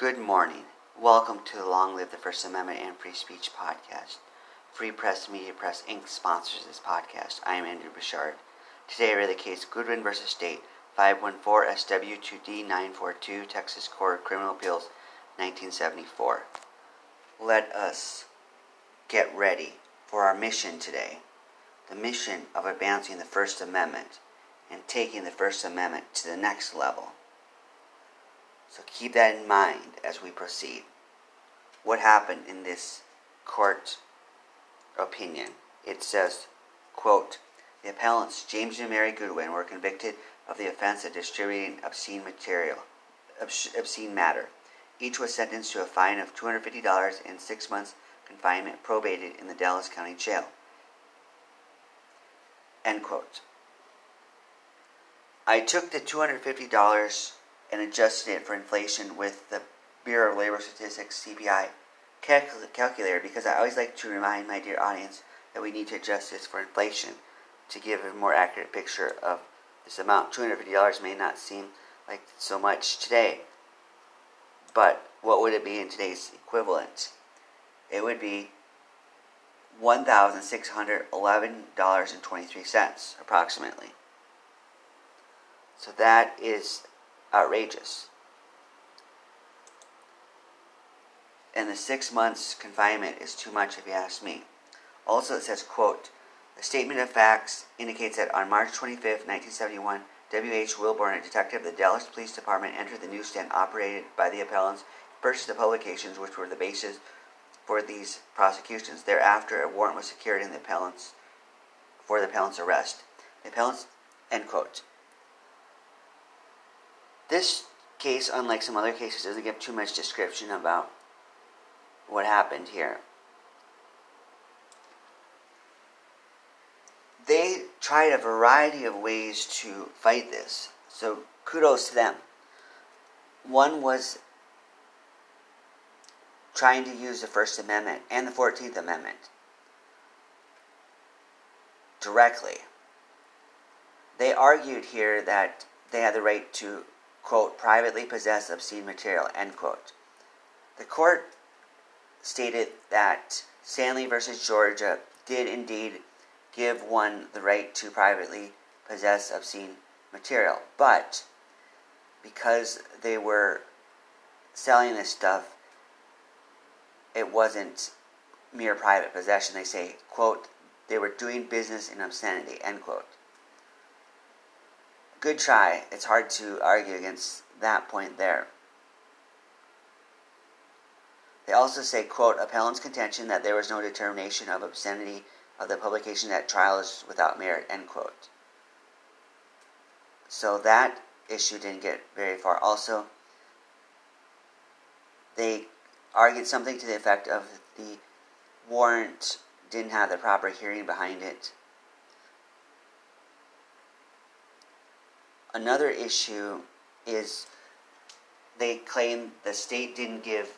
Good morning. Welcome to the Long Live the First Amendment and Free Speech podcast. Free Press Media Press, Inc. sponsors this podcast. I am Andrew Bouchard. Today I read the case Goodwin v. State, 514 SW2D 942, Texas Court of Criminal Appeals, 1974. Let us get ready for our mission today, the mission of advancing the First Amendment and taking the First Amendment to the next level. So keep that in mind as we proceed. What happened in this court opinion? It says, quote, the appellants James and Mary Goodwin were convicted of the offense of distributing obscene matter. Each was sentenced to a fine of $250 and 6 months confinement probated in the Dallas County Jail. End quote. I took the $250 and adjusted it for inflation with the Bureau of Labor Statistics, CPI, calculator, because I always like to remind my dear audience that we need to adjust this for inflation to give a more accurate picture of this amount. $250 may not seem like so much today, but what would it be in today's equivalent? It would be $1,611.23 approximately. So that is outrageous. And the 6 months confinement is too much if you ask me. Also it says, quote, the statement of facts indicates that on March 25th, 1971, W.H. Wilborn, a detective of the Dallas Police Department, entered the newsstand operated by the appellants, purchased the publications which were the basis for these prosecutions. Thereafter, a warrant was secured in the appellants for the appellant's arrest. The appellants, end quote. This case, unlike some other cases, doesn't give too much description about what happened here. They tried a variety of ways to fight this, so kudos to them. One was trying to use the First Amendment and the 14th Amendment directly. They argued here that they had the right to, quote, privately possess obscene material, end quote. The court stated that Stanley v. Georgia did indeed give one the right to privately possess obscene material, but because they were selling this stuff, it wasn't mere private possession. They say, quote, they were doing business in obscenity, end quote. Good try. It's hard to argue against that point there. They also say, quote, appellant's contention that there was no determination of obscenity of the publication at trial is without merit, end quote. So that issue didn't get very far. Also, they argued something to the effect of the warrant didn't have the proper hearing behind it. Another issue is they claim the state didn't give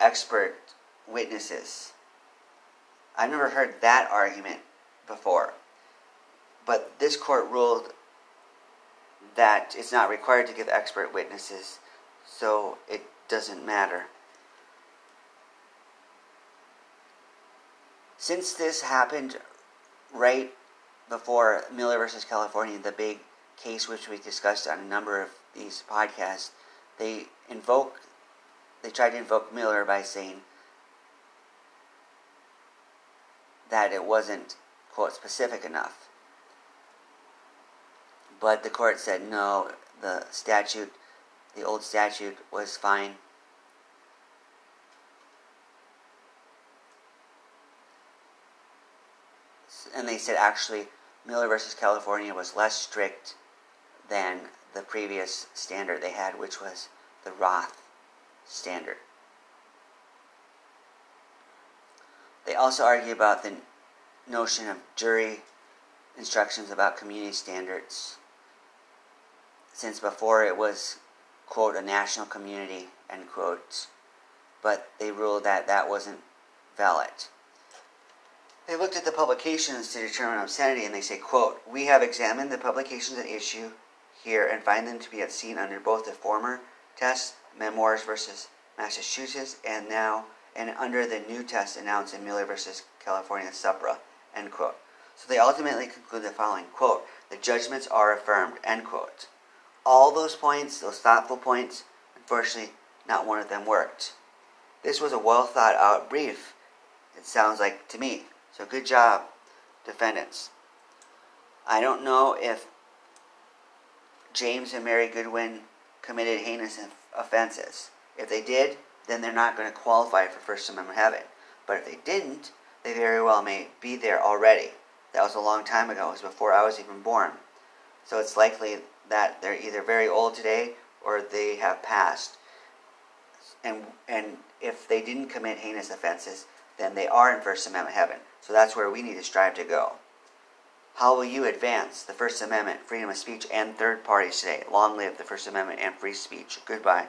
expert witnesses. I've never heard that argument before, but this court ruled that it's not required to give expert witnesses, so it doesn't matter. Since this happened right before Miller v. California, the big case which we discussed on a number of these podcasts, they tried to invoke Miller by saying that it wasn't, quote, specific enough. But the court said no, the old statute was fine. And they said actually Miller v. California was less strict than the previous standard they had, which was the Roth standard. They also argue about the notion of jury instructions about community standards, since before it was, quote, a national community, end quote, but they ruled that that wasn't valid. They looked at the publications to determine obscenity, and they say, quote, we have examined the publications at issue here and find them to be obscene under both the former test Memoirs v. Massachusetts, and now and under the new test announced in Miller v. California SUPRA, end quote. So they ultimately conclude the following, quote, the judgments are affirmed, end quote. All those points, those thoughtful points, unfortunately, not one of them worked. This was a well-thought-out brief, it sounds like to me. So good job, defendants. I don't know if James and Mary Goodwin committed heinous offenses. If they did, then they're not going to qualify for First Amendment heaven. But if they didn't, they very well may be there already. That was a long time ago. It was before I was even born. So it's likely that they're either very old today or they have passed. And if they didn't commit heinous offenses, then they are in First Amendment heaven. So that's where we need to strive to go. How will you advance the First Amendment, freedom of speech, and third parties today? Long live the First Amendment and free speech. Goodbye.